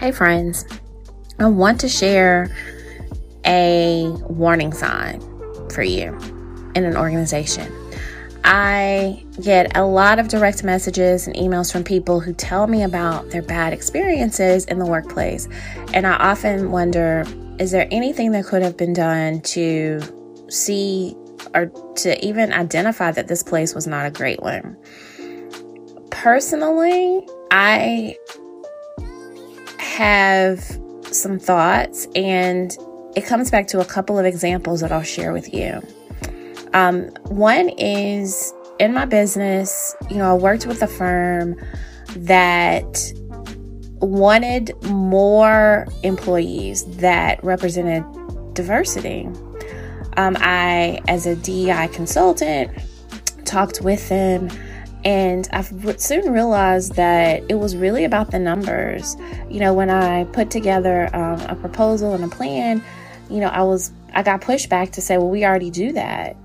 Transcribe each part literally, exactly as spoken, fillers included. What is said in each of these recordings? Hey friends, I want to share a warning sign for you in an organization. I get a lot of direct messages and emails from people who tell me about their bad experiences in the workplace. And I often wonder, is there anything that could have been done to see or to even identify that this place was not a great one? Personally, I have some thoughts, and it comes back to a couple of examples that I'll share with you. Um, one is in my business. You know, I worked with a firm that wanted more employees that represented diversity. Um, I, as a D E I consultant, talked with them, and I soon realized that it was really about the numbers. You know, when I put together um, a proposal and a plan, you know, I was I got pushed back to say, well, we already do that.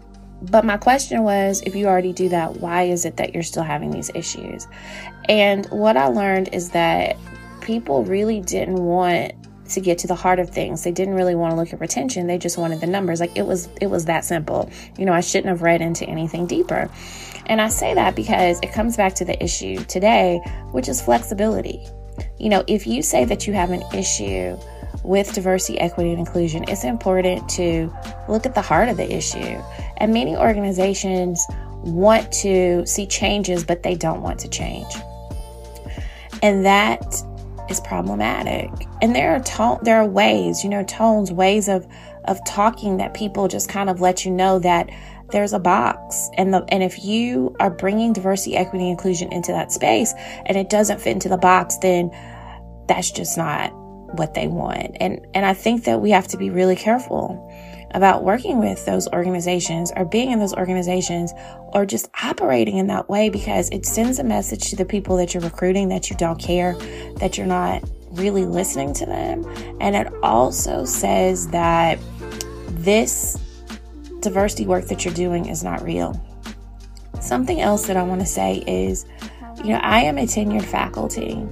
But my question was, if you already do that, why is it that you're still having these issues? And what I learned is that people really didn't want to get to the heart of things. They didn't really want to look at retention. They just wanted the numbers. Like it was, it was that simple. You know, I shouldn't have read into anything deeper. And I say that because it comes back to the issue today, which is flexibility. You know, if you say that you have an issue with diversity, equity, and inclusion, it's important to look at the heart of the issue. And many organizations want to see changes, but they don't want to change. And that is problematic. And there are to- there are ways, you know, tones, ways of of talking that people just kind of let you know that there's a box. And the, and if you are bringing diversity, equity, and inclusion into that space and it doesn't fit into the box, then that's just not what they want. And, and I think that we have to be really careful about working with those organizations or being in those organizations or just operating in that way, because it sends a message to the people that you're recruiting that you don't care, that you're not really listening to them. And it also says that this diversity work that you're doing is not real. Something else that I want to say is, you know, I am a tenured faculty,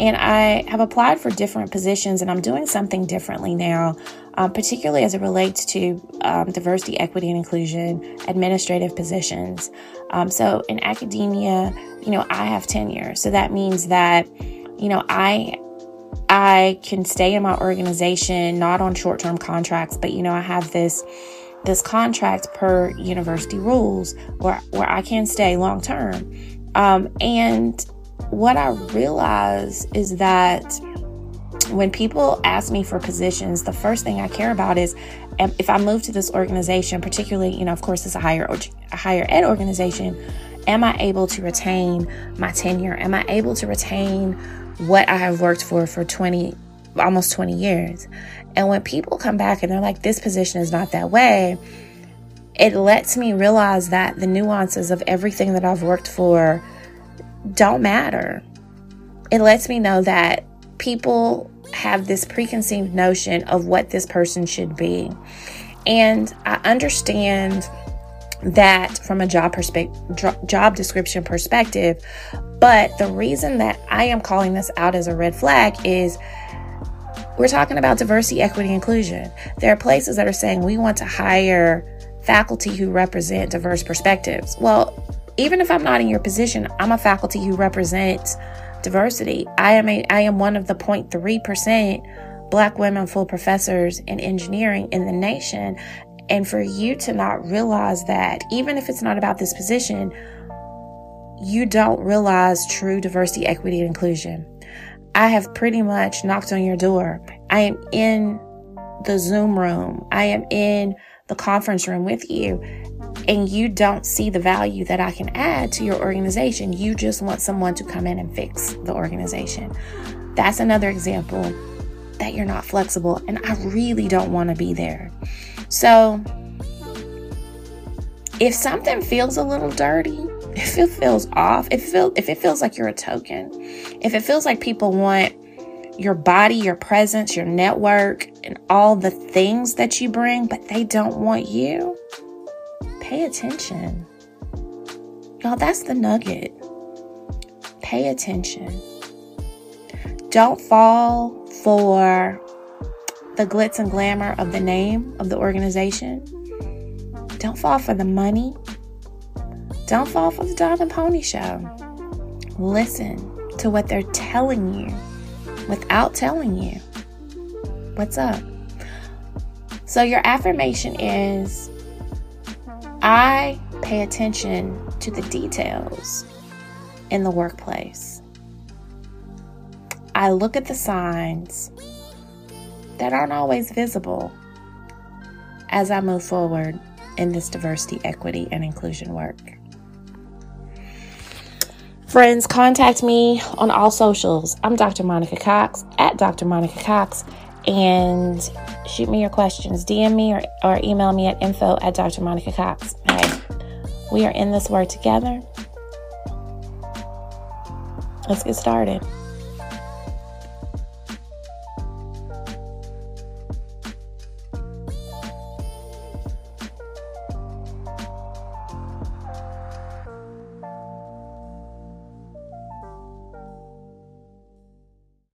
and I have applied for different positions, and I'm doing something differently now, um, particularly as it relates to um, diversity, equity, and inclusion, administrative positions. Um, so in academia, you know, I have tenure. So that means that, you know, I I can stay in my organization, not on short-term contracts, but, you know, I have this this contract per university rules where, where I can stay long-term. Um, and what I realize is that when people ask me for positions, the first thing I care about is if I move to this organization, particularly, you know, of course, it's a higher, a higher ed organization, am I able to retain my tenure? Am I able to retain what I have worked for for twenty, almost twenty years? And when people come back and they're like, this position is not that way, it lets me realize that the nuances of everything that I've worked for don't matter. It lets me know that people have this preconceived notion of what this person should be. And I understand that from a job perspe- job description perspective, but the reason that I am calling this out as a red flag is we're talking about diversity, equity, and inclusion. There are places that are saying we want to hire faculty who represent diverse perspectives. Well, even if I'm not in your position, I'm a faculty who represents diversity. I am a, I am one of the zero point three percent Black women full professors in engineering in the nation. And for you to not realize that, even if it's not about this position, you don't realize true diversity, equity, and inclusion. I have pretty much knocked on your door. I am in the Zoom room. I am in the conference room with you. And you don't see the value that I can add to your organization. You just want someone to come in and fix the organization. That's another example that you're not flexible, and I really don't want to be there. So if something feels a little dirty, if it feels off, if it feel, if it feels like you're a token, if it feels like people want your body, your presence, your network, and all the things that you bring, but they don't want you, pay attention. Y'all, that's the nugget. Pay attention. Don't fall for the glitz and glamour of the name of the organization. Don't fall for the money. Don't fall for the dog and pony show. Listen to what they're telling you without telling you what's up. So your affirmation is, I pay attention to the details in the workplace. I look at the signs that aren't always visible as I move forward in this diversity, equity, and inclusion work. Friends, contact me on all socials. I'm Doctor Monica Cox, at Doctor Monica Cox, and shoot me your questions. D M me or, or email me at info at Doctor Monica Cox. All right. We are in this word together. Let's get started.